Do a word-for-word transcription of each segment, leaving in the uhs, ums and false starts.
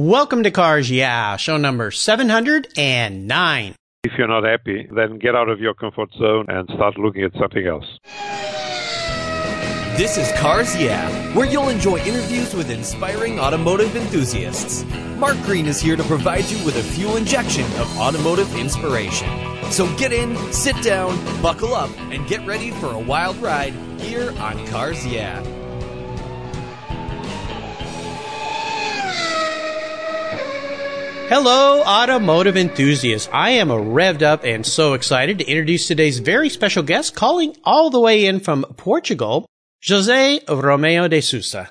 Welcome to Cars Yeah, show number seven hundred nine. If you're not happy, then get out of your comfort zone and start looking at something else. This is Cars Yeah, where you'll enjoy interviews with inspiring automotive enthusiasts. Mark Green is here to provide you with a fuel injection of automotive inspiration. So get in, sit down, buckle up, and get ready for a wild ride here on Cars Yeah. Hello, automotive enthusiasts. I am a revved up and so excited to introduce today's very special guest, calling all the way in from Portugal, José Romeo de Sousa.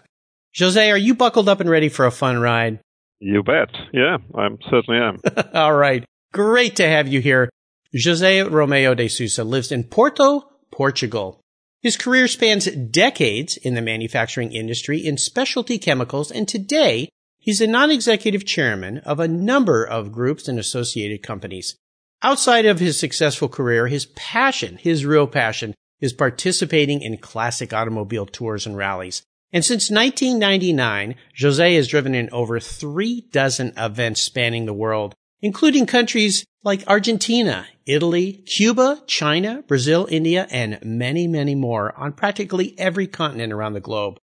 José, are you buckled up and ready for a fun ride? You bet. Yeah, I certainly am. All right. Great to have you here. José Romeo de Sousa lives in Porto, Portugal. His career spans decades in the manufacturing industry in specialty chemicals, and today, he's a non-executive chairman of a number of groups and associated companies. Outside of his successful career, his passion, his real passion, is participating in classic automobile tours and rallies. And since nineteen ninety-nine, José has driven in over three dozen events spanning the world, including countries like Argentina, Italy, Cuba, China, Brazil, India, and many, many more on practically every continent around the globe.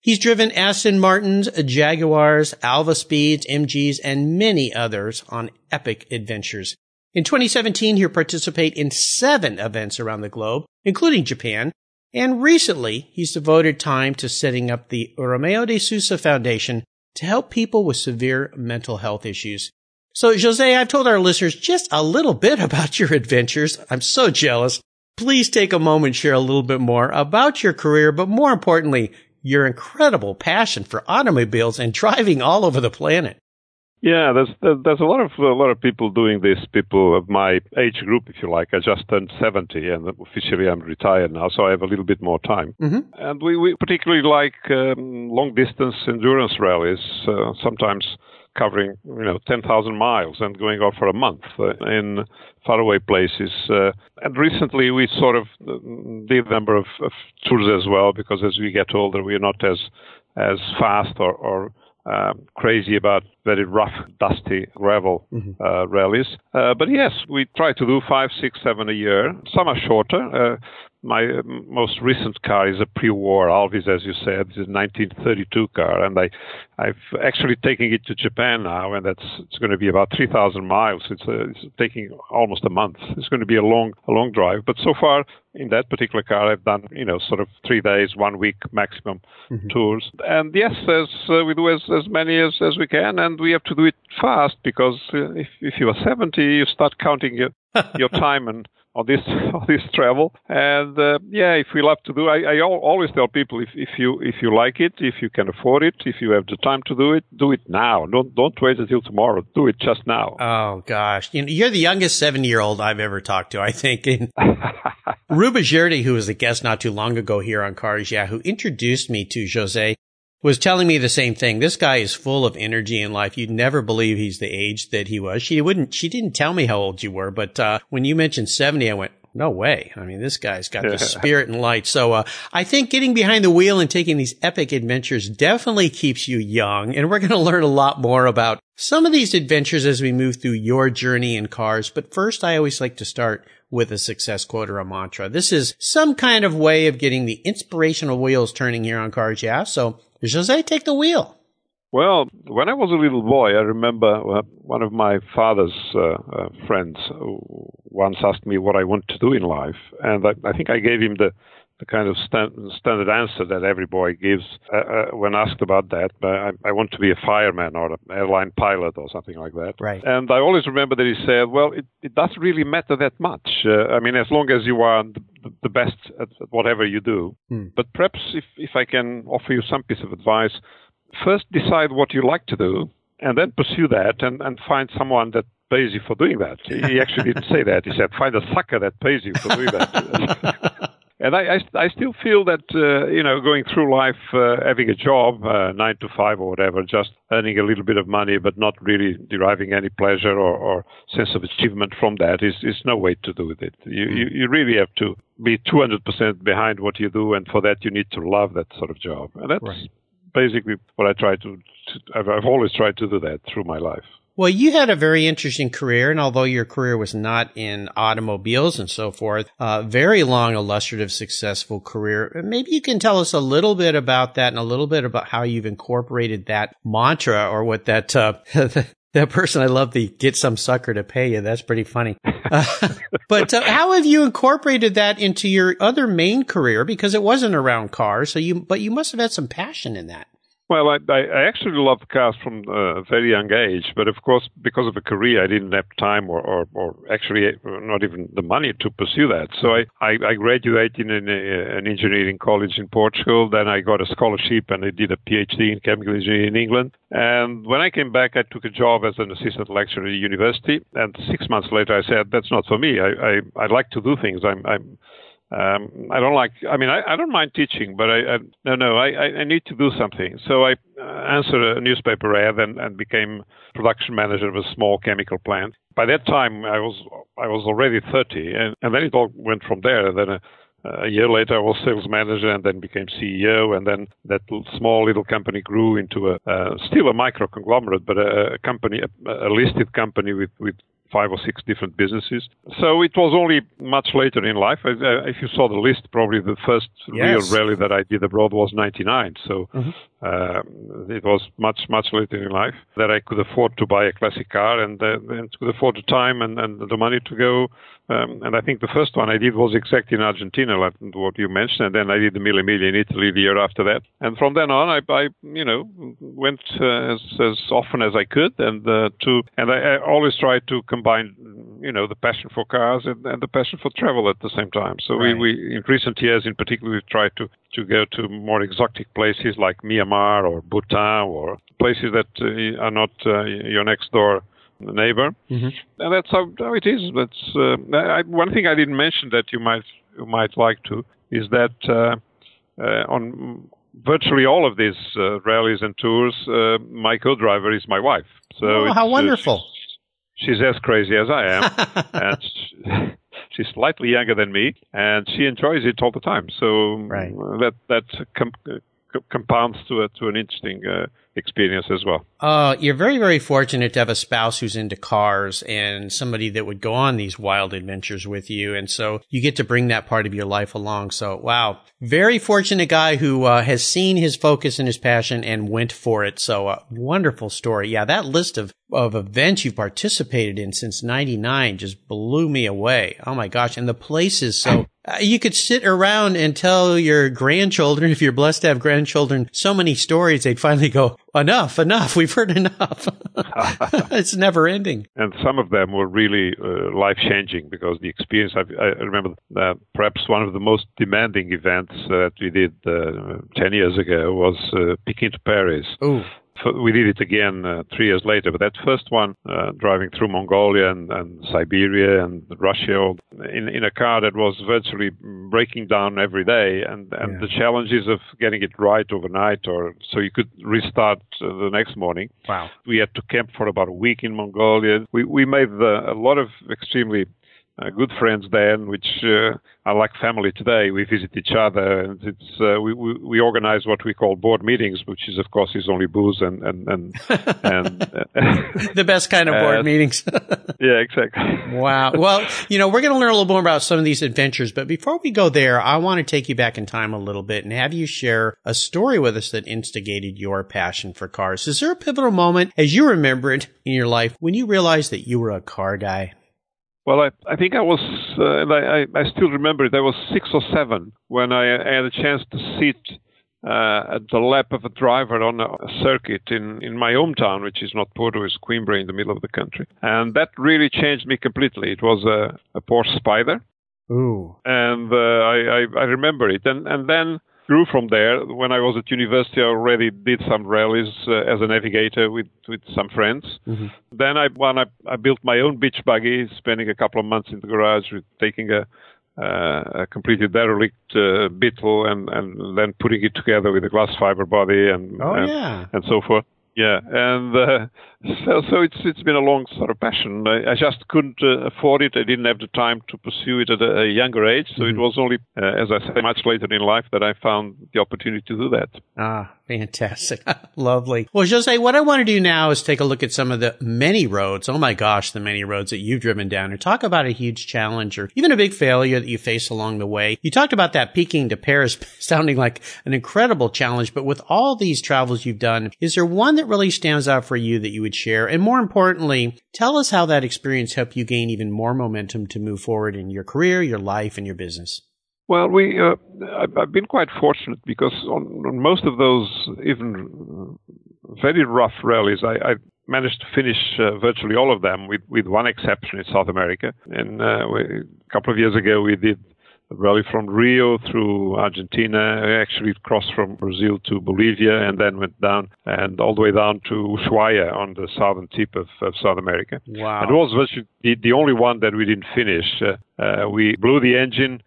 He's driven Aston Martins, Jaguars, Alvis Speeds, M Gs, and many others on epic adventures. In twenty seventeen, he'll participate in seven events around the globe, including Japan. And recently, he's devoted time to setting up the Romeo de Sousa Foundation to help people with severe mental health issues. So, José, I've told our listeners just a little bit about your adventures. I'm so jealous. Please take a moment, share a little bit more about your career, but more importantly, your incredible passion for automobiles and driving all over the planet. Yeah, there's there's a lot of a lot of people doing this. People of my age group, if you like. I just turned seventy, and officially I'm retired now, so I have a little bit more time. Mm-hmm. And we, we particularly like um, long distance endurance rallies, uh, sometimes covering you know ten thousand miles and going on for a month uh, in faraway places. Uh, and recently we sort of did a number of, of tours as well, because as we get older, we're not as as fast or, or um, crazy about very rough, dusty gravel mm-hmm. uh, rallies. Uh, but yes, we try to do five, six, seven a year. Some are shorter. Uh, My most recent car is a pre-war Alvis, as you said. It's a nineteen thirty-two car, and I, I've actually taken it to Japan now, and that's it's going to be about three thousand miles. It's, a, it's taking almost a month. It's going to be a long, a long drive. But so far, in that particular car, I've done you know sort of three days, one week maximum mm-hmm. tours. And yes, as uh, we do as, as many as, as we can, and we have to do it fast, because uh, if if you are seventy, you start counting your your time and. On this, on this travel, and uh, yeah, if we love to do, I, I always tell people if, if you if you like it, if you can afford it, if you have the time to do it, do it now. Don't don't wait until tomorrow. Do it just now. Oh gosh, you know, you're the youngest seventy-year-old I've ever talked to, I think. And Ruba Gerdi, who was a guest not too long ago here on Cars Yeah, who introduced me to José, was telling me the same thing. This guy is full of energy and life. You'd never believe he's the age that he was. She wouldn't, she didn't tell me how old you were, but uh, when you mentioned seventy, I went, no way. I mean, this guy's got the spirit and light. So uh, I think getting behind the wheel and taking these epic adventures definitely keeps you young. And we're going to learn a lot more about some of these adventures as we move through your journey in cars. But first, I always like to start with a success quote or a mantra. This is some kind of way of getting the inspirational wheels turning here on Cars Yeah. So José, take the wheel. Well, when I was a little boy, I remember one of my father's uh, uh, friends once asked me what I want to do in life. And I, I think I gave him the, the kind of stand, standard answer that every boy gives uh, uh, when asked about that. But I, I want to be a fireman or an airline pilot or something like that. Right. And I always remember that he said, well, it, it doesn't really matter that much. Uh, I mean, as long as you are the, the best at whatever you do. Hmm. But perhaps if, if I can offer you some piece of advice, first decide what you like to do and then pursue that and, and find someone that pays you for doing that. He actually didn't say that. He said, find a sucker that pays you for doing that. And I, I, I still feel that, uh, you know, going through life, uh, having a job, uh, nine to five or whatever, just earning a little bit of money, but not really deriving any pleasure or, or sense of achievement from that is, is no way to do with it. You, you, you really have to be two hundred percent behind what you do. And for that, you need to love that sort of job. And that's right. basically what I try to, to I've, I've always tried to do that through my life. Well, you had a very interesting career, and although your career was not in automobiles and so forth, a uh, very long, illustrative, successful career. Maybe you can tell us a little bit about that and a little bit about how you've incorporated that mantra or what that uh, that person I love, the get some sucker to pay you. That's pretty funny. Uh, but uh, how have you incorporated that into your other main career? Because it wasn't around cars, so you but you must have had some passion in that. Well, I, I actually loved cars from a very young age, but of course, because of a career, I didn't have time or, or, or actually not even the money to pursue that. So I, I graduated in a, an engineering college in Portugal. Then I got a scholarship and I did a PhD in chemical engineering in England. And when I came back, I took a job as an assistant lecturer at a university. And six months later, I said, that's not for me. I, I, I like to do things. I'm... I'm Um, I don't like, I mean, I, I don't mind teaching, but I, I no, no, I, I need to do something. So I answered a newspaper ad and, and became production manager of a small chemical plant. By that time, I was I was already thirty, and, and then it all went from there. And then a, a year later, I was sales manager and then became C E O. And then that small little company grew into a uh, still a micro conglomerate, but a, a company, a, a listed company with, with five or six different businesses. So it was only much later in life. If you saw the list, probably the first yes. real rally that I did abroad was ninety-nine. So mm-hmm. uh, it was much, much later in life that I could afford to buy a classic car and, uh, and could afford the time and, and the money to go. Um, and I think the first one I did was exactly in Argentina, like what you mentioned. And then I did the Mille Miglia in Italy the year after that. And from then on, I, I you know, went uh, as, as often as I could. And uh, to and I, I always tried to combine, you know, the passion for cars and, and the passion for travel at the same time. So right. we, we, in recent years in particular, we've tried to, to go to more exotic places like Myanmar or Bhutan or places that uh, are not uh, your next door neighbor, mm-hmm. and that's how, how it is. That's uh, I, one thing I didn't mention that you might you might like to is that uh, uh, on virtually all of these uh, rallies and tours, uh, my co-driver is my wife. So oh, how wonderful! Uh, she's, she's as crazy as I am, and she, she's slightly younger than me, and she enjoys it all the time. So right. that that com- compounds to a, to an interesting Uh, experience as well. Uh, you're very, very fortunate to have a spouse who's into cars and somebody that would go on these wild adventures with you. And so you get to bring that part of your life along. So, wow, very fortunate guy who uh, has seen his focus and his passion and went for it. So uh, wonderful story. Yeah, that list of, of events you've participated in since ninety-nine just blew me away. Oh, my gosh. And the places. So uh, you could sit around and tell your grandchildren, if you're blessed to have grandchildren, so many stories, they'd finally go, Enough, enough. We've heard enough. It's never ending. And some of them were really uh, life-changing because the experience, I've, I remember uh, perhaps one of the most demanding events that we did uh, ten years ago was uh, Peking to Paris. Ooh. We did it again uh, three years later, but that first one, uh, driving through Mongolia and, and Siberia and Russia in, in a car that was virtually breaking down every day, and, and yeah. the challenges of getting it right overnight, or so you could restart uh, the next morning. Wow! We had to camp for about a week in Mongolia. We we made the, a lot of extremely Uh, good friends then, which uh, are like family today. We visit each other, and it's uh, we, we we organize what we call board meetings, which is of course is only booze and and and, and uh, the best kind of board uh, meetings. Yeah, exactly. Wow. Well, you know, we're going to learn a little more about some of these adventures, but before we go there, I want to take you back in time a little bit and have you share a story with us that instigated your passion for cars. Is there a pivotal moment, as you remember it in your life, when you realized that you were a car guy? Well, I, I think I was, uh, and I, I still remember it, I was six or seven when I, I had a chance to sit uh, at the lap of a driver on a circuit in, in my hometown, which is not Porto, it's Coimbra in the middle of the country. And that really changed me completely. It was a, a Porsche Spider. Ooh. And uh, I, I, I remember it. And, and then grew from there. When I was at university, I already did some rallies uh, as a navigator with, with some friends. Mm-hmm. Then I, when I, I built my own beach buggy, spending a couple of months in the garage with taking a, uh, a completely derelict uh, Beetle and, and then putting it together with a glass fiber body and, oh, and, yeah. and so forth. Yeah, and uh, so, so it's it's been a long sort of passion. I, I just couldn't uh, afford it. I didn't have the time to pursue it at a, a younger age. So mm-hmm. it was only, uh, as I say, much later in life that I found the opportunity to do that. Ah, fantastic. Lovely. Well, Jose, what I want to do now is take a look at some of the many roads. Oh, my gosh, the many roads that you've driven down, and talk about a huge challenge or even a big failure that you face along the way. You talked about that Peking to Paris sounding like an incredible challenge. But with all these travels you've done, is there one that really stands out for you that you would share? And more importantly, tell us how that experience helped you gain even more momentum to move forward in your career, your life, and your business. Well, we uh, I've been quite fortunate because on, on most of those even very rough rallies, I, I managed to finish uh, virtually all of them with, with one exception in South America. And uh, we, a couple of years ago, we did a rally from Rio through Argentina. We actually crossed from Brazil to Bolivia and then went down and all the way down to Ushuaia on the southern tip of, of South America. Wow. And it was virtually the, the only one that we didn't finish. Uh, uh, we blew the engine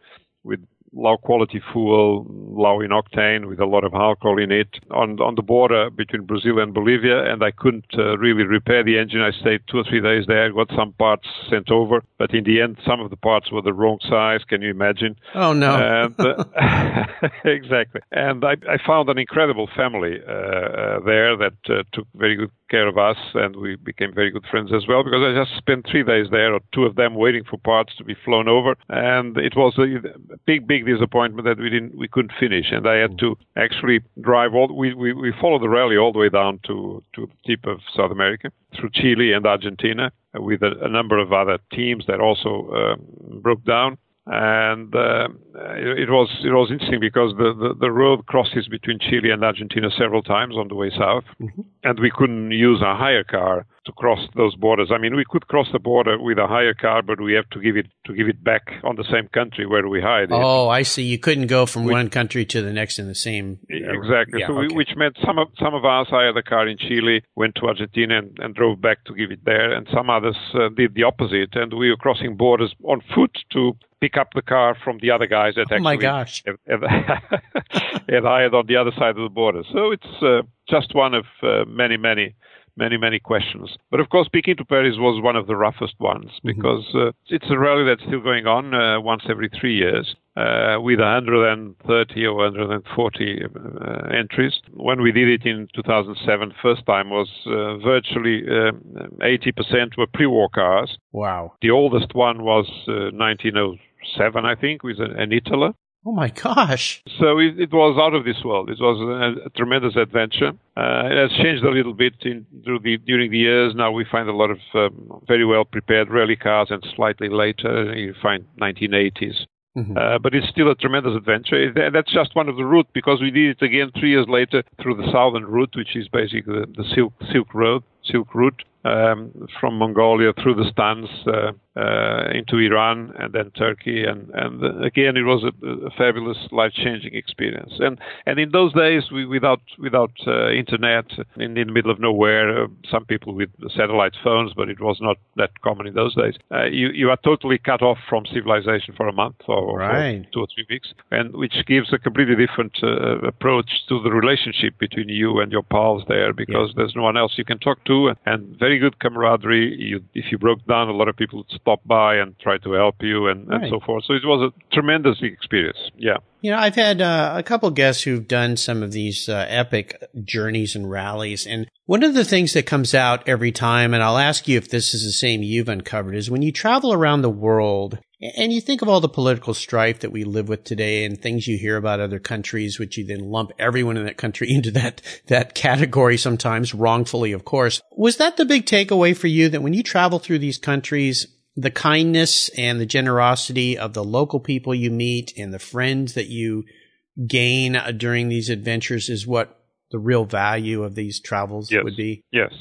with low quality fuel, low in octane, with a lot of alcohol in it, on on the border between Brazil and Bolivia, and I couldn't uh, really repair the engine. I stayed two or three days there. I got some parts sent over, but in the end, some of the parts were the wrong size. Can you imagine? Oh, no. And, uh, exactly. And I, I found an incredible family uh, uh, there that uh, took very good care of us, and we became very good friends as well, because I just spent three days there, or two of them, waiting for parts to be flown over, and it was a big, big disappointment that we didn't, we couldn't finish, and I had to actually drive all. We we, we followed the rally all the way down to to the tip of South America, through Chile and Argentina, with a, a number of other teams that also um, broke down. And uh, it, it was it was interesting because the, the, the road crosses between Chile and Argentina several times on the way south, mm-hmm. and we couldn't use a hire car to cross those borders. I mean, we could cross the border with a hire car, but we have to give it to give it back on the same country where we hired it. Oh, I see. You couldn't go from we, one country to the next in the same. Uh, exactly. Yeah, so okay. we, which meant some of some of us hired a car in Chile, went to Argentina, and, and drove back to give it there, and some others uh, did the opposite, and we were crossing borders on foot to pick up the car from the other guys that oh actually my gosh. Had, had, had hired on the other side of the border. So it's uh, just one of uh, many, many, many, many questions. But of course, Peking to Paris was one of the roughest ones because mm-hmm. uh, it's a rally that's still going on uh, once every three years. Uh, with one hundred thirty or one hundred forty uh, entries. When we did it in two thousand seven, first time, was uh, virtually um, eighty percent were pre-war cars. Wow. The oldest one was uh, nineteen oh seven, I think, with an, an Italy. Oh, my gosh. So it, it was out of this world. It was a, a tremendous adventure. Uh, it has changed a little bit in, through the, during the years. Now we find a lot of um, very well-prepared rally cars, and slightly later you find nineteen eighties. Mm-hmm. Uh, but it's still a tremendous adventure. It, that's just one of the routes, because we did it again three years later through the southern route, which is basically the, the Silk, Silk Road, Silk Route, um, from Mongolia through the Stans uh, uh, into Iran and then Turkey. And, and uh, again, it was a, a fabulous, life-changing experience. And and in those days, we, without without uh, internet, in, in the middle of nowhere, uh, some people with satellite phones, but it was not that common in those days. Uh, you, you are totally cut off from civilization for a month or, right. or two or three weeks, and which gives a completely different uh, approach to the relationship between you and your pals there, because yeah. there's no one else you can talk to. And very good camaraderie. You, if you broke down, a lot of people would stop by and try to help you, and, right. and so forth. So it was a tremendous experience. Yeah. You know, I've had uh, a couple guests who've done some of these uh, epic journeys and rallies. And one of the things that comes out every time, and I'll ask you if this is the same you've uncovered, is when you travel around the world and you think of all the political strife that we live with today and things you hear about other countries, which you then lump everyone in that country into that, that category sometimes, wrongfully, of course. Was that the big takeaway for you, that when you travel through these countries, the kindness and the generosity of the local people you meet and the friends that you gain during these adventures is what the real value of these travels yes. would be? Yes.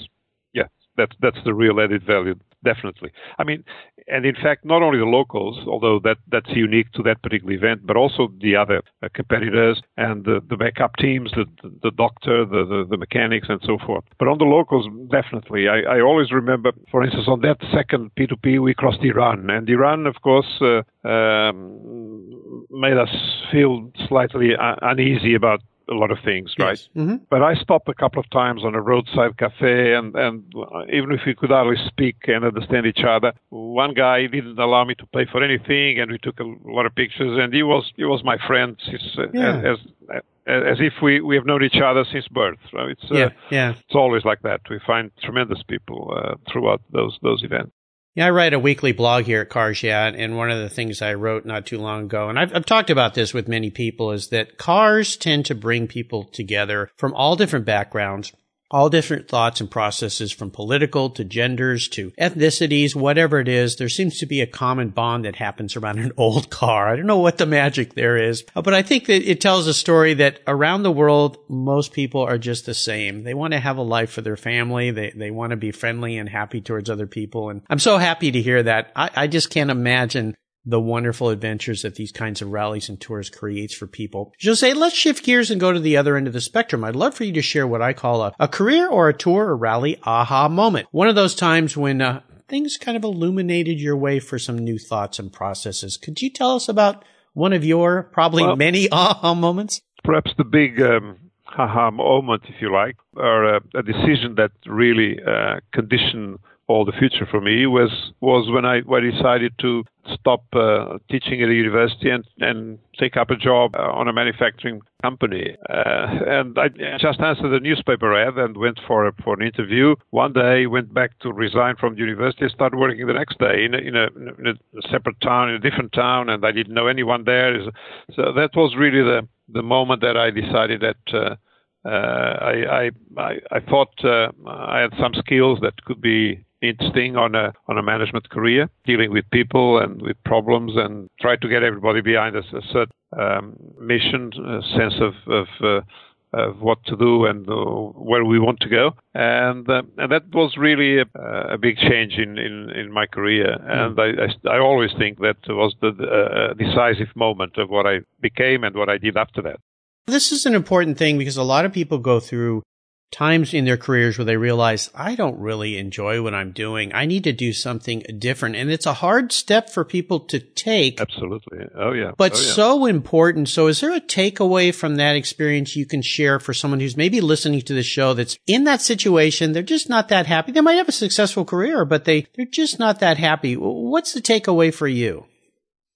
Yes. That's, that's the real added value. Definitely. I mean, and in fact, not only the locals, although that, that's unique to that particular event, but also the other uh, competitors and the, the backup teams, the, the doctor, the, the, the mechanics, and so forth. But on the locals, definitely. I, I always remember, for instance, on that second P two P, we crossed Iran. And Iran, of course, uh, um, made us feel slightly uh, uneasy about a lot of things, yes. right? Mm-hmm. But I stopped a couple of times on a roadside cafe, and, and even if we could hardly speak and understand each other, one guy didn't allow me to pay for anything, and we took a lot of pictures, and he was he was my friend since, uh, yeah. as, as as if we, we have known each other since birth. Right? It's, yeah, uh, yeah. It's always like that. We find tremendous people uh, throughout those those events. Yeah, I write a weekly blog here at Cars Yeah, and one of the things I wrote not too long ago, and I've, I've talked about this with many people, is that cars tend to bring people together from all different backgrounds, all different thoughts and processes, from political to genders to ethnicities, whatever it is. There seems to be a common bond that happens around an old car. I don't know what the magic there is, but I think that it tells a story that around the world, most people are just the same. They want to have a life for their family. They they want to be friendly and happy towards other people. And I'm so happy to hear that. I, I just can't imagine the wonderful adventures that these kinds of rallies and tours creates for people. José, let's shift gears and go to the other end of the spectrum. I'd love for you to share what I call a, a career or a tour or rally aha moment. One of those times when uh, things kind of illuminated your way for some new thoughts and processes. Could you tell us about one of your probably well, many aha moments? Perhaps the big um, aha moment, if you like, or a, a decision that really uh, conditioned all the future for me was was when I, when I decided to stop uh, teaching at a university and, and take up a job uh, on a manufacturing company. Uh, and I just answered a newspaper ad and went for a, for an interview. One day, went back to resign from the university and started working the next day in a, in, a, in a separate town, in a different town, and I didn't know anyone there. So that was really the, the moment that I decided that uh, uh, I, I, I thought uh, I had some skills that could be interesting on a on a management career, dealing with people and with problems, and try to get everybody behind a, a certain um, mission, a sense of of, uh, of what to do and uh, where we want to go. And uh, and that was really a, a big change in, in, in my career. And mm. I, I I always think that was the uh, decisive moment of what I became and what I did after that. This is an important thing because a lot of people go through times in their careers where they realize, I don't really enjoy what I'm doing. I need to do something different. And it's a hard step for people to take. Absolutely. Oh, yeah. But oh, yeah. so important. So is there a takeaway from that experience you can share for someone who's maybe listening to the show that's in that situation? They're just not that happy. They might have a successful career, but they, they're just not that happy. What's the takeaway for you?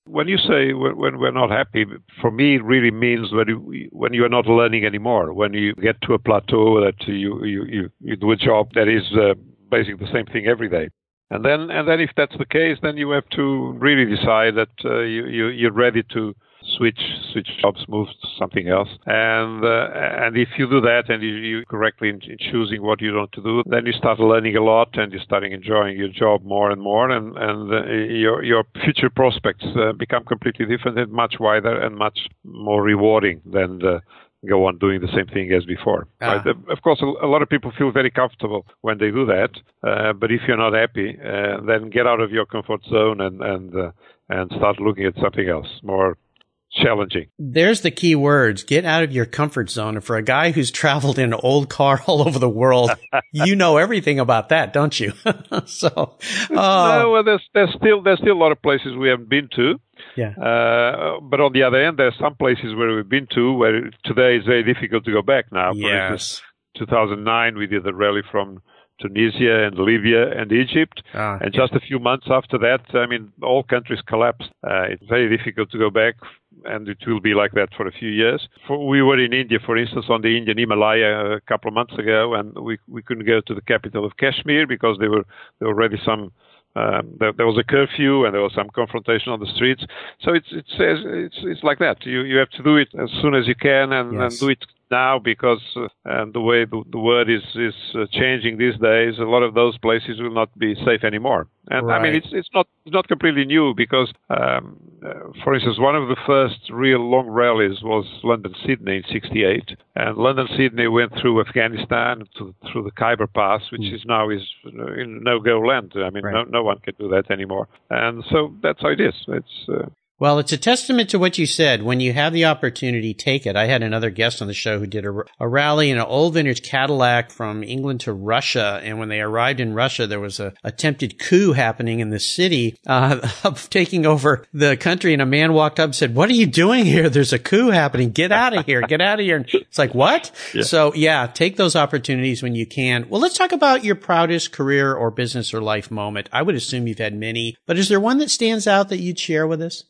When you say when we're not happy, for me it really means when you, when you are not learning anymore, when you get to a plateau that you, you, you, you do a job that is uh, basically the same thing every day. And then and then if that's the case, then you have to really decide that uh, you, you, you're ready to switch switch jobs, move to something else. And uh, and if you do that and you, you correctly in, in choosing what you want to do, then you start learning a lot and you start enjoying your job more and more, and, and uh, your your future prospects uh, become completely different and much wider and much more rewarding than the go on doing the same thing as before. Ah. Right? Of course, a lot of people feel very comfortable when they do that, uh, but if you're not happy, uh, then get out of your comfort zone and and uh, and start looking at something else, more challenging. There's the key words. Get out of your comfort zone. And for a guy who's traveled in an old car all over the world, you know everything about that, don't you? so, uh, no, well, there's, there's still there's still a lot of places we haven't been to. Yeah. Uh, but on the other hand, there's some places where we've been to where today it's very difficult to go back now. For yes. instance, two thousand nine, we did the rally from Tunisia and Libya and Egypt. Ah, and just yeah. a few months after that, I mean, all countries collapsed. Uh, it's very difficult to go back, and it will be like that for a few years. For, we were in India, for instance, on the Indian Himalaya a couple of months ago, and we we couldn't go to the capital of Kashmir because there were there were already some um, there, there was a curfew and there was some confrontation on the streets. So it's it's it's it's like that. You you have to do it as soon as you can and, yes. and do it now because uh, and the way the, the world is is uh, changing these days, a lot of those places will not be safe anymore. And right. I mean, it's it's not it's not completely new because, um, uh, for instance, one of the first real long rallies was London Sydney in sixty-eight, and London Sydney went through Afghanistan to, through the Khyber Pass, which mm. is now is in no-go land. I mean, right. no no one can do that anymore. And so that's how it is. It's. Uh, Well, it's a testament to what you said. When you have the opportunity, take it. I had another guest on the show who did a, a rally in an old vintage Cadillac from England to Russia. And when they arrived in Russia, there was an attempted coup happening in the city uh, of taking over the country. And a man walked up and said, "What are you doing here? There's a coup happening. Get out of here. Get out of here." And it's like, what? Yeah. So, yeah, take those opportunities when you can. Well, let's talk about your proudest career or business or life moment. I would assume you've had many, but is there one that stands out that you'd share with us?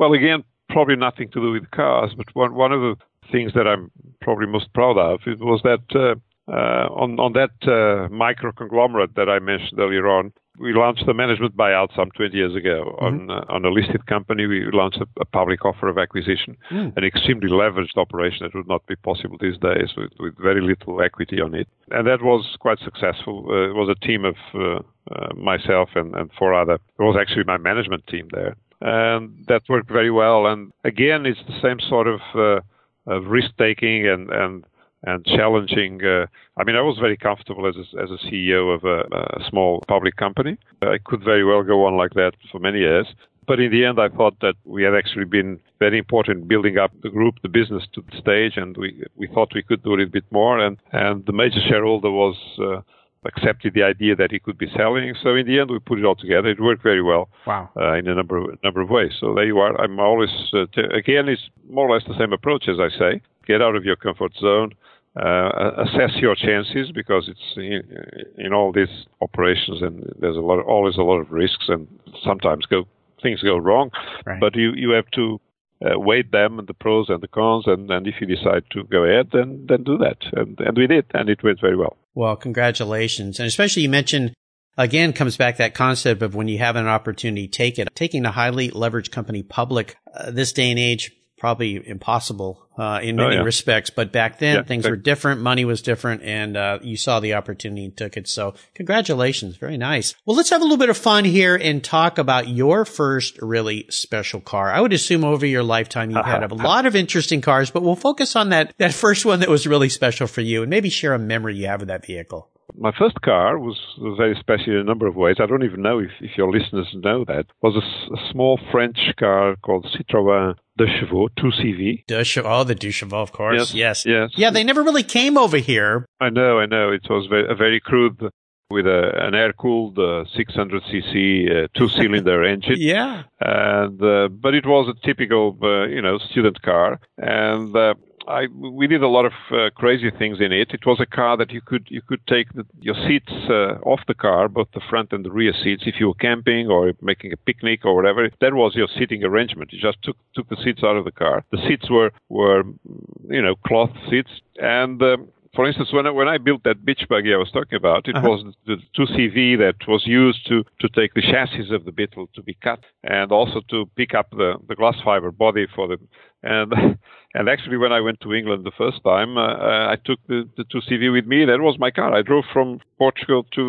Well, again, probably nothing to do with cars, but one one of the things that I'm probably most proud of it was that uh, uh, on on that uh, micro conglomerate that I mentioned earlier on, we launched the management buyout some twenty years ago. Mm-hmm. On uh, on a listed company, we launched a, a public offer of acquisition, mm. an extremely leveraged operation that would not be possible these days with, with very little equity on it, and that was quite successful. Uh, it was a team of uh, uh, myself and and four other. It was actually my management team there. And that worked very well. And again, it's the same sort of uh, uh, risk-taking and and and challenging. Uh, I mean, I was very comfortable as a, as a C E O of a, a small public company. I could very well go on like that for many years. But in the end, I thought that we had actually been very important building up the group, the business to the stage, and we we thought we could do it a bit more. And and the major shareholder was Uh, accepted the idea that he could be selling. So in the end, we put it all together. It worked very well. Wow. Uh, in a number of, number of ways. So there you are. I'm always, uh, t- again, it's more or less the same approach, as I say. Get out of your comfort zone, uh, assess your chances, because it's in, in all these operations, and there's a lot of, always a lot of risks, and sometimes go things go wrong. Right. But you, you have to Uh, weigh them and the pros and the cons, and, and if you decide to go ahead, then then do that. And, and we did, and it went very well. Well, congratulations. And especially you mentioned, again, comes back that concept of when you have an opportunity, take it. Taking a highly leveraged company public uh, this day and age, probably impossible uh, in many oh, yeah. respects. But back then, yeah, things but- were different. Money was different. And uh, you saw the opportunity and took it. So congratulations. Very nice. Well, let's have a little bit of fun here and talk about your first really special car. I would assume over your lifetime, you've uh-huh. had a lot of interesting cars, but we'll focus on that, that first one that was really special for you and maybe share a memory you have of that vehicle. My first car was very special in a number of ways. I don't even know if, if your listeners know that. It was a, a small French car called Citroën two C V. Deux, oh, the Deux, of course. Yes. yes. yes. Yeah, they never really came over here. I know, I know. It was very, a very crude, with a, an air-cooled six hundred cc uh, two-cylinder engine. Yeah. And uh, but it was a typical, uh, you know, student car. And Uh, I, we did a lot of uh, crazy things in it. It was a car that you could you could take the, your seats uh, off the car, both the front and the rear seats, if you were camping or making a picnic or whatever. That was your seating arrangement. You just took took the seats out of the car. The seats were were you know cloth seats. And um, for instance, when I, when I built that beach buggy I was talking about, it uh-huh. was the two C V that was used to, to take the chassis of the Beetle to be cut, and also to pick up the, the glass fiber body for the and. And actually, when I went to England the first time, uh, I took the, the two C V with me. That was my car. I drove from Portugal to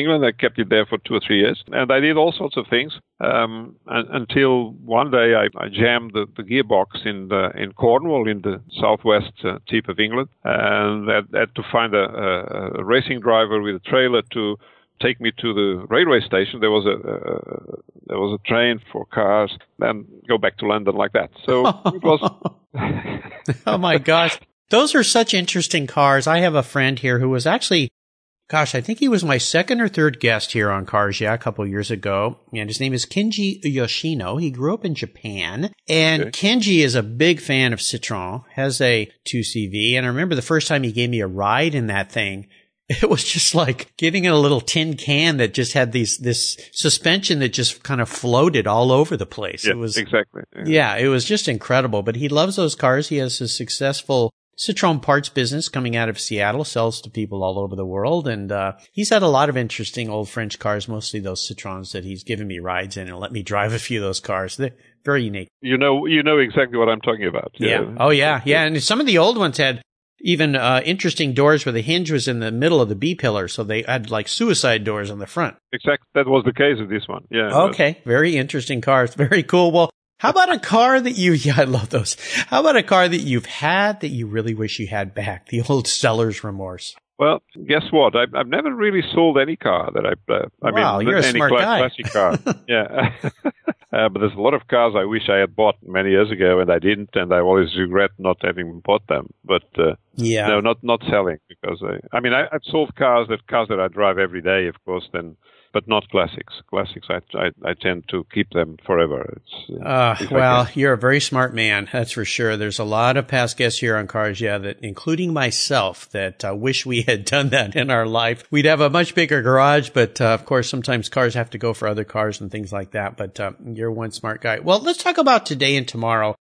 England. I kept it there for two or three years. And I did all sorts of things um, and, until one day I, I jammed the, the gearbox in the, in Cornwall, in the southwest uh, tip of England. And I had, had to find a, a, a racing driver with a trailer to take me to the railway station. There was a uh, there was a train for cars, then go back to London like that. So it was. Oh my gosh, those are such interesting cars. I have a friend here who was actually, gosh, I think he was my second or third guest here on Cars Yeah a couple of years ago, and his name is Kenji Yoshino. He grew up in Japan, and okay. Kenji is a big fan of Citroën. Has a two C V, and I remember the first time he gave me a ride in that thing. It was just like getting in a little tin can that just had these this suspension that just kind of floated all over the place. Yeah, it was exactly. Yeah. yeah, it was just incredible. But he loves those cars. He has a successful Citroën parts business coming out of Seattle, sells to people all over the world. And uh he's had a lot of interesting old French cars, mostly those Citroëns that he's given me rides in and let me drive a few of those cars. They're very unique. You know, you know exactly what I'm talking about. Yeah. yeah. Oh, yeah. Yeah. And some of the old ones had even uh, interesting doors where the hinge was in the middle of the B-pillar, so they had like suicide doors on the front. Exactly. That was the case with this one, yeah. Okay. Very interesting cars. Very cool. Well, how about a car that you – yeah, I love those. How about a car that you've had that you really wish you had back, the old seller's remorse? Well, guess what? I've, I've never really sold any car that I uh, – I wow, mean, you're a any smart guy. Classic car. yeah. Uh, but there's a lot of cars I wish I had bought many years ago, and I didn't, and I always regret not having bought them. But uh, yeah. no, not not selling, because I, I mean, I, I've sold cars that cars that I drive every day, of course, then, but not classics. Classics, I I, I tend to keep them forever. It's, uh, well, you're a very smart man, that's for sure. There's a lot of past guests here on Cars Yeah, that, including myself, that I uh, wish we had done that in our life. We'd have a much bigger garage, but uh, of course, sometimes cars have to go for other cars and things like that. But uh, you're one smart guy. Well, let's talk about today and tomorrow.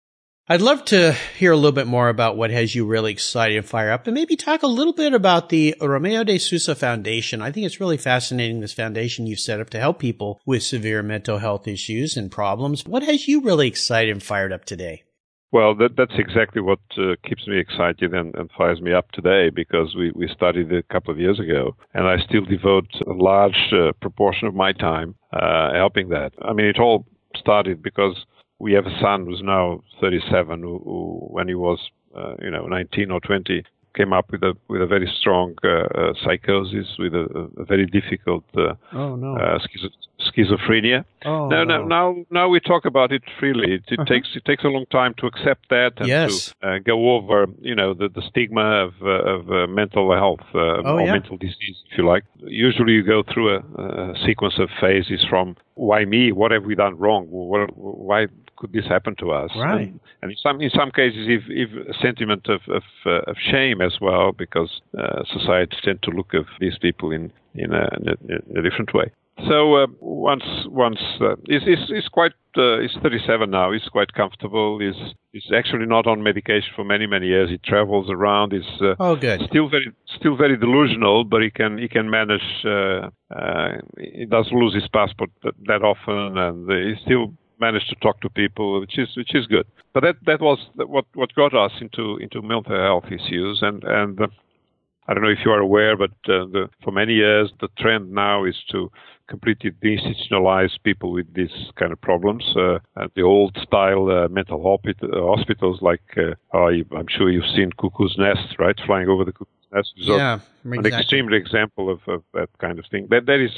I'd love to hear a little bit more about what has you really excited and fire up, and maybe talk a little bit about the Romeo de Sousa Foundation. I think it's really fascinating, this foundation you've set up to help people with severe mental health issues and problems. What has you really excited and fired up today? Well, that, that's exactly what uh, keeps me excited and, and fires me up today, because we, we started a couple of years ago, and I still devote a large uh, proportion of my time uh, helping that. I mean, it all started because we have a son who's now thirty-seven, who, who when he was, uh, you know, nineteen or twenty, came up with a with a very strong uh, uh, psychosis, with a, a very difficult uh, oh, no. uh, schizo- schizophrenia. Oh, now, no. now, now we talk about it freely. It, it uh-huh. takes it takes a long time to accept that and yes. to uh, go over, you know, the, the stigma of uh, of uh, mental health uh, oh, or yeah. mental disease, if you like. Usually, you go through a, a sequence of phases from why me? What have we done wrong? What, why? Could this happen to us? Right. And, and in some in some cases, if, if a sentiment of of, uh, of shame as well, because uh, society tend to look at these people in in a, in a different way. So uh, once once uh, is is is quite uh, is thirty-seven now. He's quite comfortable. He's he's actually not on medication for many many years. He travels around. He's uh, oh, good. still very still very delusional, but he can he can manage. Uh, uh, he doesn't lose his passport that, that often, and he's still. Managed to talk to people, which is which is good. But that, that was what, what got us into, into mental health issues. And and uh, I don't know if you are aware, but uh, the, for many years the trend now is to completely deinstitutionalize people with these kind of problems. Uh, at the old style uh, mental hopi- hospitals, like uh, oh, I'm sure you've seen Cuckoo's Nest, right, flying over the Cuckoo's Nest. So yeah, exactly. An extreme example of, of that kind of thing. That that is.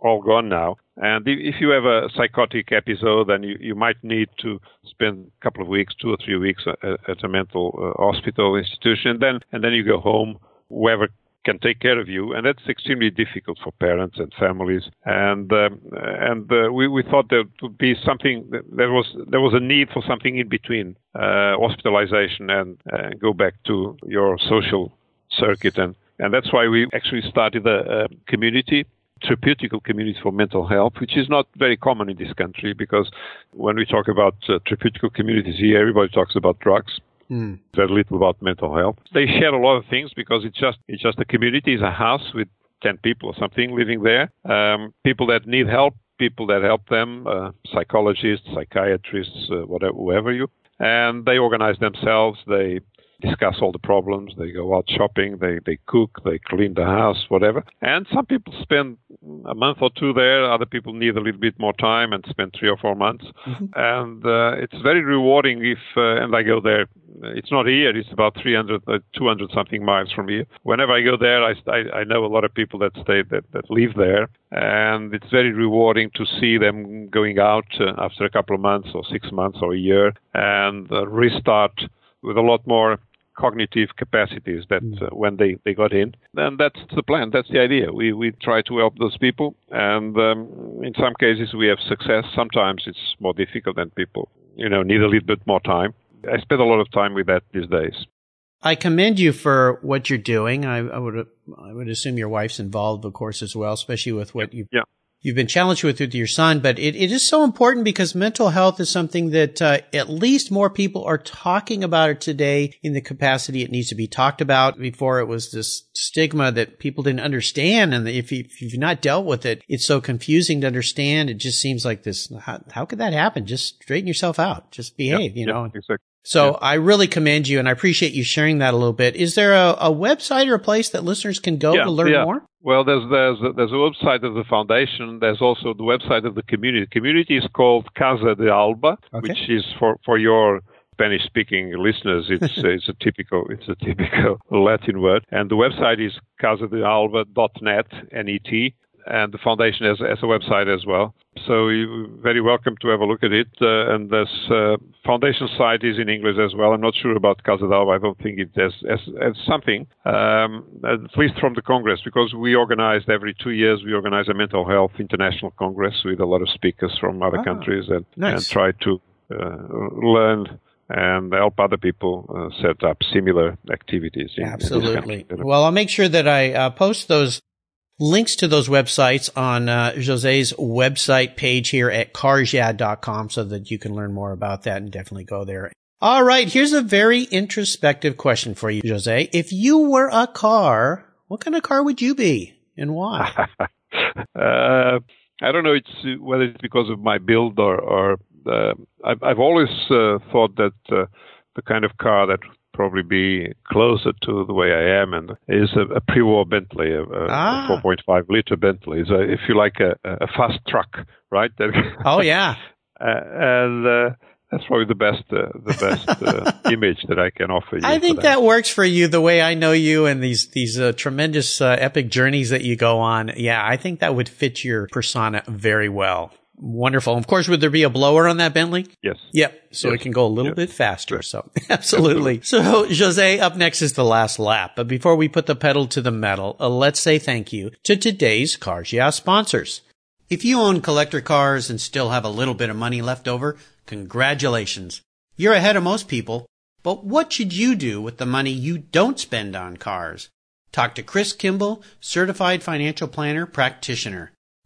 All gone now. And if you have a psychotic episode, then you, you might need to spend a couple of weeks, two or three weeks at, at a mental uh, hospital institution, and then and then you go home, whoever can take care of you. And that's extremely difficult for parents and families. And um, and uh, we, we thought there would be something, there was there was a need for something in between uh, hospitalization and uh, go back to your social circuit. And, and that's why we actually started a, a community therapeutic community for mental health, which is not very common in this country, because when we talk about uh, therapeutic communities here, everybody talks about drugs, mm. very little about mental health. They share a lot of things, because it's just it's just a community, it's a house with ten people or something living there. Um, people that need help, people that help them, uh, psychologists, psychiatrists, uh, whatever, whoever you, and they organize themselves. They discuss all the problems, they go out shopping, they, they cook, they clean the house, whatever. And some people spend a month or two there, other people need a little bit more time and spend three or four months. Mm-hmm. And uh, it's very rewarding if, uh, and I go there, it's not here, it's about three hundred, uh, two hundred something miles from here. Whenever I go there, I, I, I know a lot of people that stay, that, that live there. And it's very rewarding to see them going out uh, after a couple of months or six months or a year and uh, restart with a lot more cognitive capacities that uh, when they, they got in. And that's the plan. That's the idea. We we try to help those people. And um, in some cases, we have success. Sometimes it's more difficult and people, you know, need a little bit more time. I spend a lot of time with that these days. I commend you for what you're doing. I, I would I would assume your wife's involved, of course, as well, especially with what you've yeah. You've been challenged with it to your son, but it, it is so important, because mental health is something that uh, at least more people are talking about it today in the capacity it needs to be talked about. Before, it was this stigma that people didn't understand, and if, you, if you've not dealt with it, it's so confusing to understand. It just seems like this, how, how could that happen? Just straighten yourself out. Just behave, yeah, you know. Yeah, exactly. So yeah. I really commend you, and I appreciate you sharing that a little bit. Is there a, a website or a place that listeners can go yeah, to learn yeah. more? Well, there's there's there's a website of the foundation. There's also the website of the community. The community is called Casa de Alba, okay. which is for, for your Spanish-speaking listeners. It's it's a typical it's a typical Latin word. And the website is casa de alba dot net, N E T and the foundation has, has a website as well. So you're very welcome to have a look at it. Uh, and this uh, foundation site is in English as well. I'm not sure about Casa de Alba. I don't think it has, has, has something, um, at least from the Congress, because we organized every two years, we organize a mental health international Congress with a lot of speakers from other ah, countries and, nice. and try to uh, learn and help other people uh, set up similar activities. In, Absolutely. In well, I'll make sure that I uh, post those links to those websites on uh, José's website page here at carjad dot com so that you can learn more about that and definitely go there. All right, here's a very introspective question for you, José. If you were a car, what kind of car would you be and why? uh, I don't know it's, whether it's because of my build or... or Uh, I've, I've always uh, thought that uh, the kind of car that would probably be closer to the way I am and is a, a pre-war Bentley, a, a ah. four point five liter Bentley. It's a, if you like, a, a fast truck, right? Oh, yeah. uh, and uh, that's probably the best uh, the best uh, image that I can offer you. I think that. that works for you the way I know you and these, these uh, tremendous uh, epic journeys that you go on. Yeah, I think that would fit your persona very well. Wonderful. Of course, would there be a blower on that Bentley? Yes. Yep. So yes. It can go a little yes. bit faster. Yes. So absolutely. So José, up next is the last lap. But before we put the pedal to the metal, uh, let's say thank you to today's Cars Yeah sponsors. If you own collector cars and still have a little bit of money left over, congratulations. You're ahead of most people. But what should you do with the money you don't spend on cars? Talk to Chris Kimball, Certified Financial Planner Practitioner.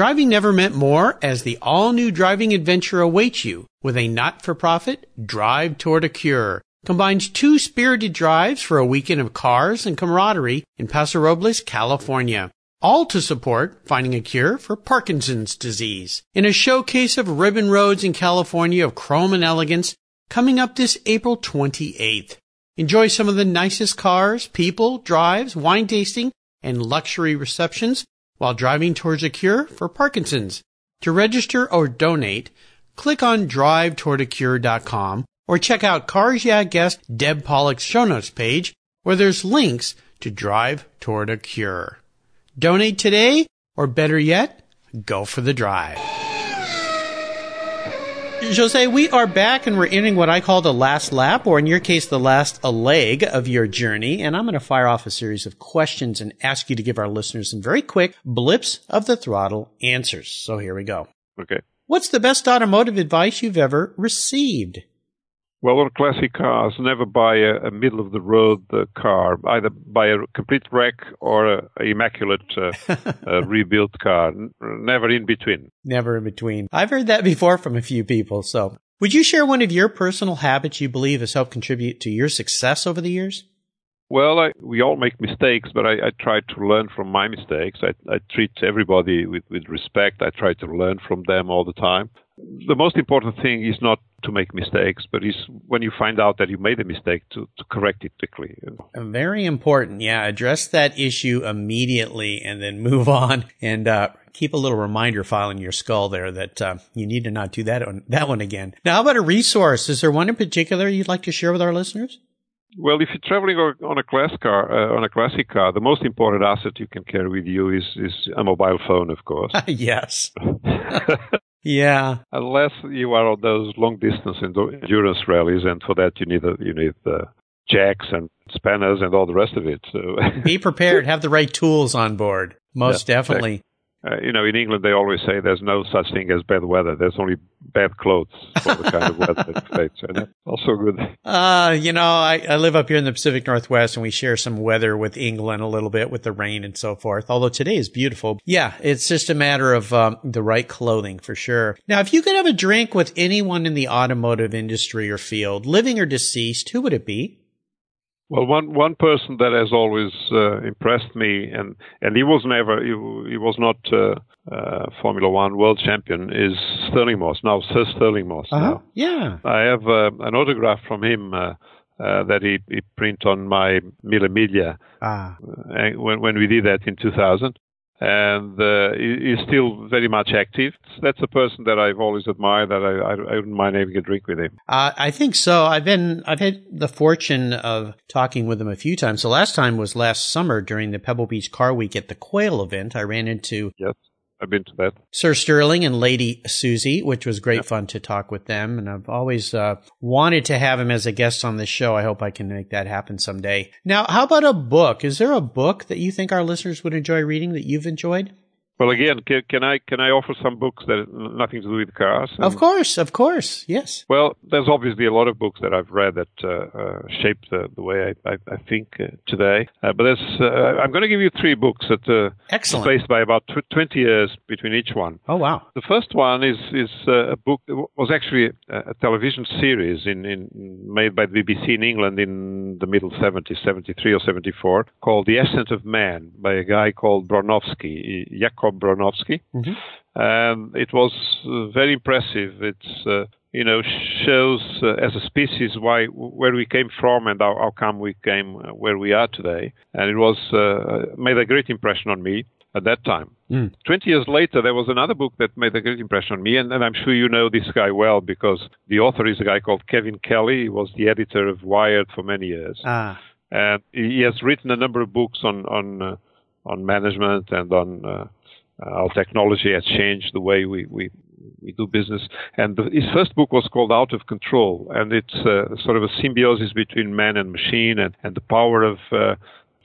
Driving never meant more as the all-new driving adventure awaits you with a not-for-profit Drive Toward a Cure. Combines two spirited drives for a weekend of cars and camaraderie in Paso Robles, California. All to support finding a cure for Parkinson's disease. In a showcase of ribbon roads in California of chrome and elegance coming up this April twenty-eighth. Enjoy some of the nicest cars, people, drives, wine tasting, and luxury receptions while driving towards a cure for Parkinson's. To register or donate, click on drive toward a cure dot com or check out Cars Yeah guest Deb Pollock's show notes page where there's links to Drive Toward a Cure. Donate today, or better yet, go for the drive. José, we are back and we're entering what I call the last lap, or in your case, the last a leg of your journey. And I'm going to fire off a series of questions and ask you to give our listeners some very quick blips of the throttle answers. So here we go. Okay. What's the best automotive advice you've ever received? Well, on classic cars, never buy a, a middle-of-the-road uh, car, either buy a complete wreck or an immaculate uh, uh, rebuilt car. N- never in between. Never in between. I've heard that before from a few people. So, would you share one of your personal habits you believe has helped contribute to your success over the years? Well, I, we all make mistakes, but I, I try to learn from my mistakes. I, I treat everybody with, with respect. I try to learn from them all the time. The most important thing is not to make mistakes, but is when you find out that you made a mistake to, to correct it quickly. You know? Very important. Yeah, address that issue immediately and then move on and uh, keep a little reminder file in your skull there that uh, you need to not do that on, that one again. Now, how about a resource? Is there one in particular you'd like to share with our listeners? Well, if you're traveling on a class car, uh, on a classic car, the most important asset you can carry with you is, is a mobile phone, of course. Yes. Yeah. Unless you are on those long-distance endurance rallies, and for that you need a, you need uh, jacks and spanners and all the rest of it. So be prepared. Have the right tools on board. Most yeah, definitely. Uh, you know, in England, they always say there's no such thing as bad weather. There's only bad clothes for the kind of weather that States. And that's also good. Uh, you know, I, I live up here in the Pacific Northwest, and we share some weather with England a little bit with the rain and so forth, although today is beautiful. Yeah, it's just a matter of um, the right clothing for sure. Now, if you could have a drink with anyone in the automotive industry or field, living or deceased, who would it be? Well, one one person that has always uh, impressed me, and, and he was never he, he was not uh, uh, Formula One world champion, is Sterling Moss. Now, Sir Sterling Moss. Uh-huh. Now. Yeah, I have uh, an autograph from him uh, uh, that he, he print on my Mille Miglia ah. uh, when when we did that in two thousand. And uh, he's still very much active. That's a person that I've always admired, that I, I, I wouldn't mind having a drink with him. Uh, I think so. I've been, I've had the fortune of talking with him a few times. The last time was last summer during the Pebble Beach Car Week at the Quail event. I ran into... Yes. I've been to that. Sir Sterling and Lady Susie, which was great yeah. fun to talk with them. And I've always uh, wanted to have him as a guest on this show. I hope I can make that happen someday. Now, how about a book? Is there a book that you think our listeners would enjoy reading that you've enjoyed? Well, again, can, can I can I offer some books that have nothing to do with cars? And of course, of course, yes. Well, there's obviously a lot of books that I've read that uh, uh, shape the, the way I, I, I think uh, today. Uh, but there's, uh, I'm going to give you three books that uh, Excellent. Spaced by about tw- twenty years between each one. Oh, wow. The first one is is uh, a book that was actually a, a television series in, in made by the B B C in England in the middle seventies, seventy-three or seventy-four, called The Ascent of Man by a guy called Bronowski, Jacob Bronowski. Mm-hmm. Um, it was uh, very impressive. It's uh, you know shows uh, as a species why where we came from and how, how come we came where we are today. And it was uh, made a great impression on me at that time. Mm. Twenty years later, there was another book that made a great impression on me, and, and I'm sure you know this guy well because the author is a guy called Kevin Kelly. He was the editor of Wired for many years, ah. and he has written a number of books on on uh, on management and on uh, Our technology has changed the way we, we, we do business. And the, his first book was called Out of Control, and it's uh, sort of a symbiosis between man and machine and, and the power of, uh,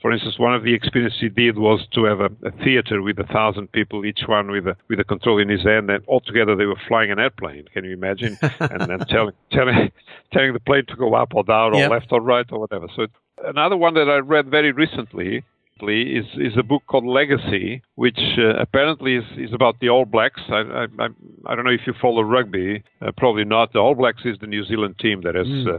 for instance, one of the experiences he did was to have a, a theater with a thousand people, each one with a, with a control in his hand, and altogether they were flying an airplane, can you imagine? and and telling, telling, telling the plane to go up or down or yep. left or right or whatever. So it, another one that I read very recently Is, is a book called Legacy, which uh, apparently is, is about the All Blacks. I, I, I don't know if you follow rugby, uh, probably not. The All Blacks is the New Zealand team that has, mm. uh,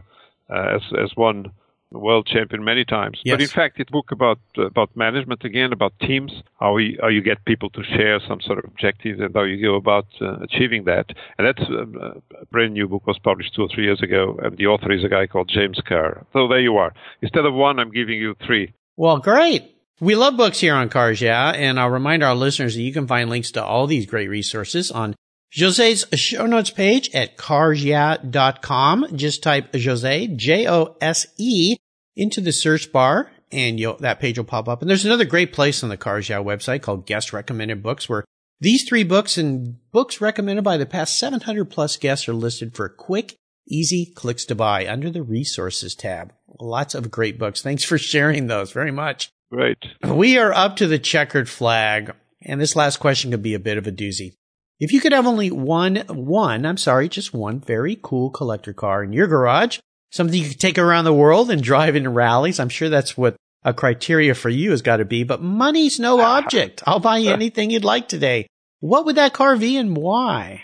uh, has, has won the world champion many times. Yes. But in fact, it's a book about, uh, about management again, about teams, how, we, how you get people to share some sort of objectives and how you go about uh, achieving that. And that's um, a brand new book, was published two or three years ago, and the author is a guy called James Carr. So there you are. Instead of one, I'm giving you three. Well, great. We love books here on Cars Yeah, and I'll remind our listeners that you can find links to all these great resources on José's show notes page at cars yeah dot com. Just type José, J O S E, into the search bar, and you'll, that page will pop up. And there's another great place on the Cars Yeah website called Guest Recommended Books, where these three books and books recommended by the past seven hundred plus guests are listed for quick, easy clicks to buy under the Resources tab. Lots of great books. Thanks for sharing those very much. Right. We are up to the checkered flag, and this last question could be a bit of a doozy. If you could have only one, one, I'm sorry, just one very cool collector car in your garage, something you could take around the world and drive in rallies, I'm sure that's what a criteria for you has got to be, but money's no object. I'll buy you anything you'd like today. What would that car be and why?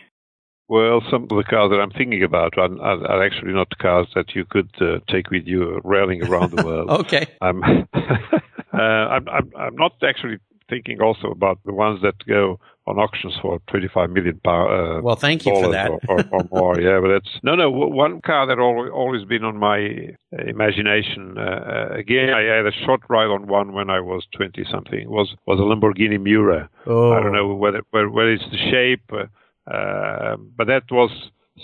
Well, some of the cars that I'm thinking about are, are, are actually not cars that you could uh, take with you rallying around the world. Okay. I'm, uh, I'm, I'm, I'm not actually thinking also about the ones that go on auctions for twenty-five million dollars. Uh, well, thank you for that. or, or, or more, yeah. But that's, no, no, one car that always, always been on my imagination. Uh, again, I had a short ride on one when I was twenty-something. Was was a Lamborghini Miura. Oh. I don't know whether, whether, whether it's the shape... Uh, Uh, but that was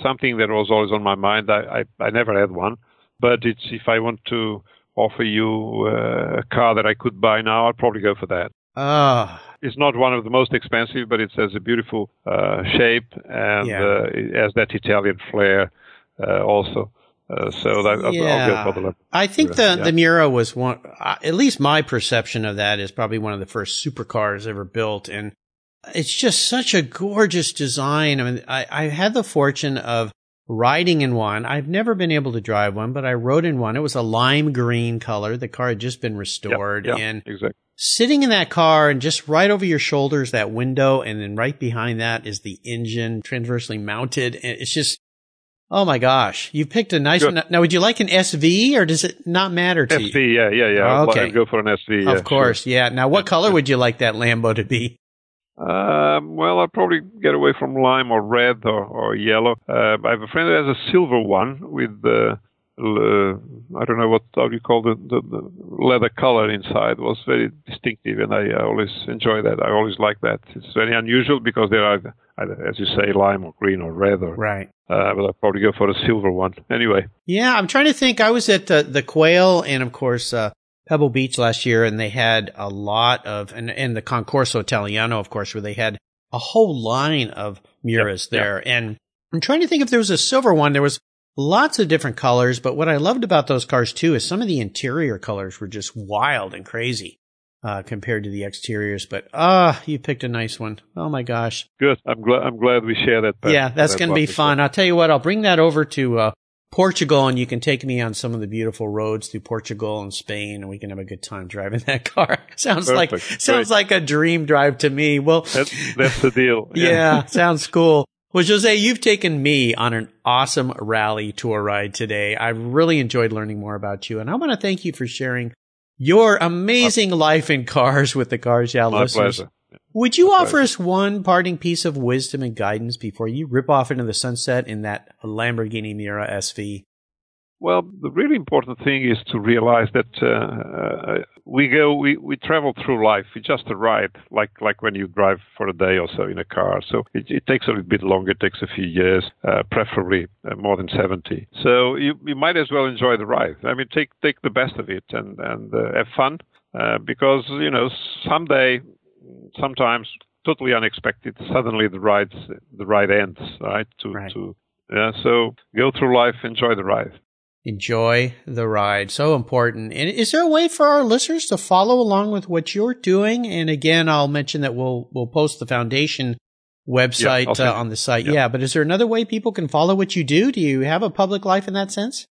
something that was always on my mind. I, I, I never had one. But it's if I want to offer you uh, a car that I could buy now, I'd probably go for that. Ah. Uh. It's not one of the most expensive, but it has a beautiful uh, shape and yeah. uh, it has that Italian flair uh, also. Uh, so that, yeah. I'll go for the I think the, yeah. the Miura was one, uh, at least my perception of that is probably one of the first supercars ever built. And it's just such a gorgeous design. I mean, I, I had the fortune of riding in one. I've never been able to drive one, but I rode in one. It was a lime green color. The car had just been restored. Yep, yep, and exactly. Sitting in that car and just right over your shoulders, that window, and then right behind that is the engine transversely mounted. And it's just Oh my gosh. You picked a nice Good. one. Now, would you like an S V or does it not matter to S V, you? S V, yeah, yeah, yeah. Oh, okay. I'd go for an S V. Yeah, of course, sure. yeah. Now, what color would you like that Lambo to be? Um, well, I'd probably get away from lime or red or, or yellow. Uh, I have a friend that has a silver one with the, uh, I don't know what how do you call the, the, the leather color inside. It was very distinctive, and I, I always enjoy that. I always like that. It's very unusual because there are, as you say, lime or green or red. Or, right. Uh, but I'd probably go for a silver one. Anyway. Yeah, I'm trying to think. I was at the, the Quail and, of course, uh, Pebble Beach last year, and they had a lot of, and, and the Concorso Italiano, of course, where they had a whole line of Miuras yep, there. Yep. And I'm trying to think if there was a silver one. There was lots of different colors, but what I loved about those cars, too, is some of the interior colors were just wild and crazy uh, compared to the exteriors. But, ah, uh, you picked a nice one. Oh, my gosh. Good. I'm glad I'm glad we share that. Part, yeah, that's that going to be fun. I'll tell you what, I'll bring that over to uh Portugal, and you can take me on some of the beautiful roads through Portugal and Spain, and we can have a good time driving that car. sounds Perfect. like sounds Great. like a dream drive to me. Well, that's, that's the deal. Yeah, yeah sounds cool. Well, Jose, you've taken me on an awesome rally tour ride today. I really enjoyed learning more about you, and I want to thank you for sharing your amazing My life in cars with the Cars Yeah My listeners. Pleasure. Would you My offer pleasure. us one parting piece of wisdom and guidance before you rip off into the sunset in that Lamborghini Miura S V? Well, the really important thing is to realize that uh, we go, we, we travel through life. It's just a ride, like like when you drive for a day or so in a car. So it, it takes a little bit longer. It takes a few years, uh, preferably uh, more than seventy. So you, you might as well enjoy the ride. I mean, take take the best of it and, and uh, have fun uh, because, you know, someday... Sometimes totally unexpected. Suddenly the ride the ride ends. Right? To, right. To yeah. So go through life, enjoy the ride. Enjoy the ride. So important. And is there a way for our listeners to follow along with what you're doing? And again, I'll mention that we'll we'll post the foundation website yeah, uh, on the site. Yeah. yeah. But is there another way people can follow what you do? Do you have a public life in that sense?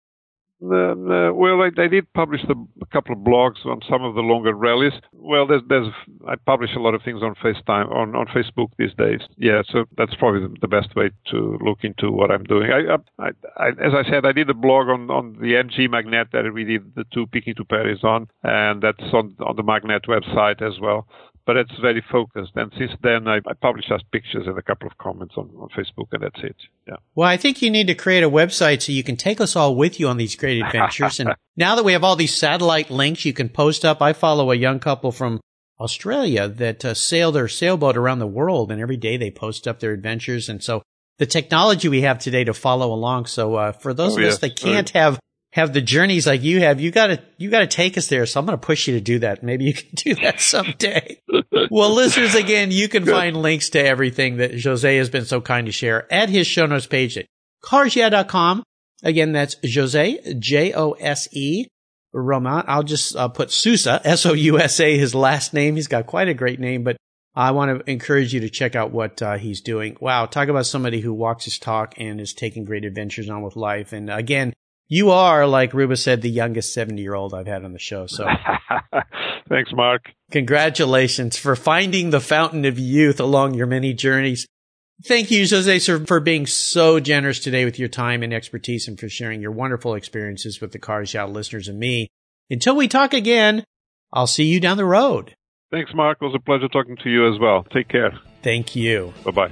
Uh, well, I, I did publish the, a couple of blogs on some of the longer rallies. Well, there's, there's I publish a lot of things on FaceTime on, on Facebook these days. Yeah, so that's probably the best way to look into what I'm doing. I, I, I, as I said, I did a blog on, on the M G Magnet that we did the two Peking to Paris on, and that's on, on the Magnet website as well. But it's very focused. And since then, I, I publish just pictures and a couple of comments on, on Facebook, and that's it. Yeah. Well, I think you need to create a website so you can take us all with you on these great adventures. And now that we have all these satellite links, you can post up. I follow a young couple from Australia that uh, sail their sailboat around the world, and every day they post up their adventures. And so the technology we have today to follow along. So uh, for those oh, of yes. us that can't oh. have have the journeys like you have, you gotta, you gotta take us there. So I'm gonna push you to do that. Maybe you can do that someday. Well, listeners, again, you can Good. find links to everything that Jose has been so kind to share at his show notes page at cars yeah dot com. Again, that's Jose, J O S E, Roman. I'll just uh, put Sousa, S O U S A, his last name. He's got quite a great name, but I want to encourage you to check out what uh, he's doing. Wow. Talk about somebody who walks his talk and is taking great adventures on with life. And again, you are, like Ruba said, the youngest seventy-year-old I've had on the show. So, thanks, Mark. Congratulations for finding the fountain of youth along your many journeys. Thank you, Jose, sir, for being so generous today with your time and expertise and for sharing your wonderful experiences with the Cars Yeah listeners and me. Until we talk again, I'll see you down the road. Thanks, Mark. It was a pleasure talking to you as well. Take care. Thank you. Bye-bye.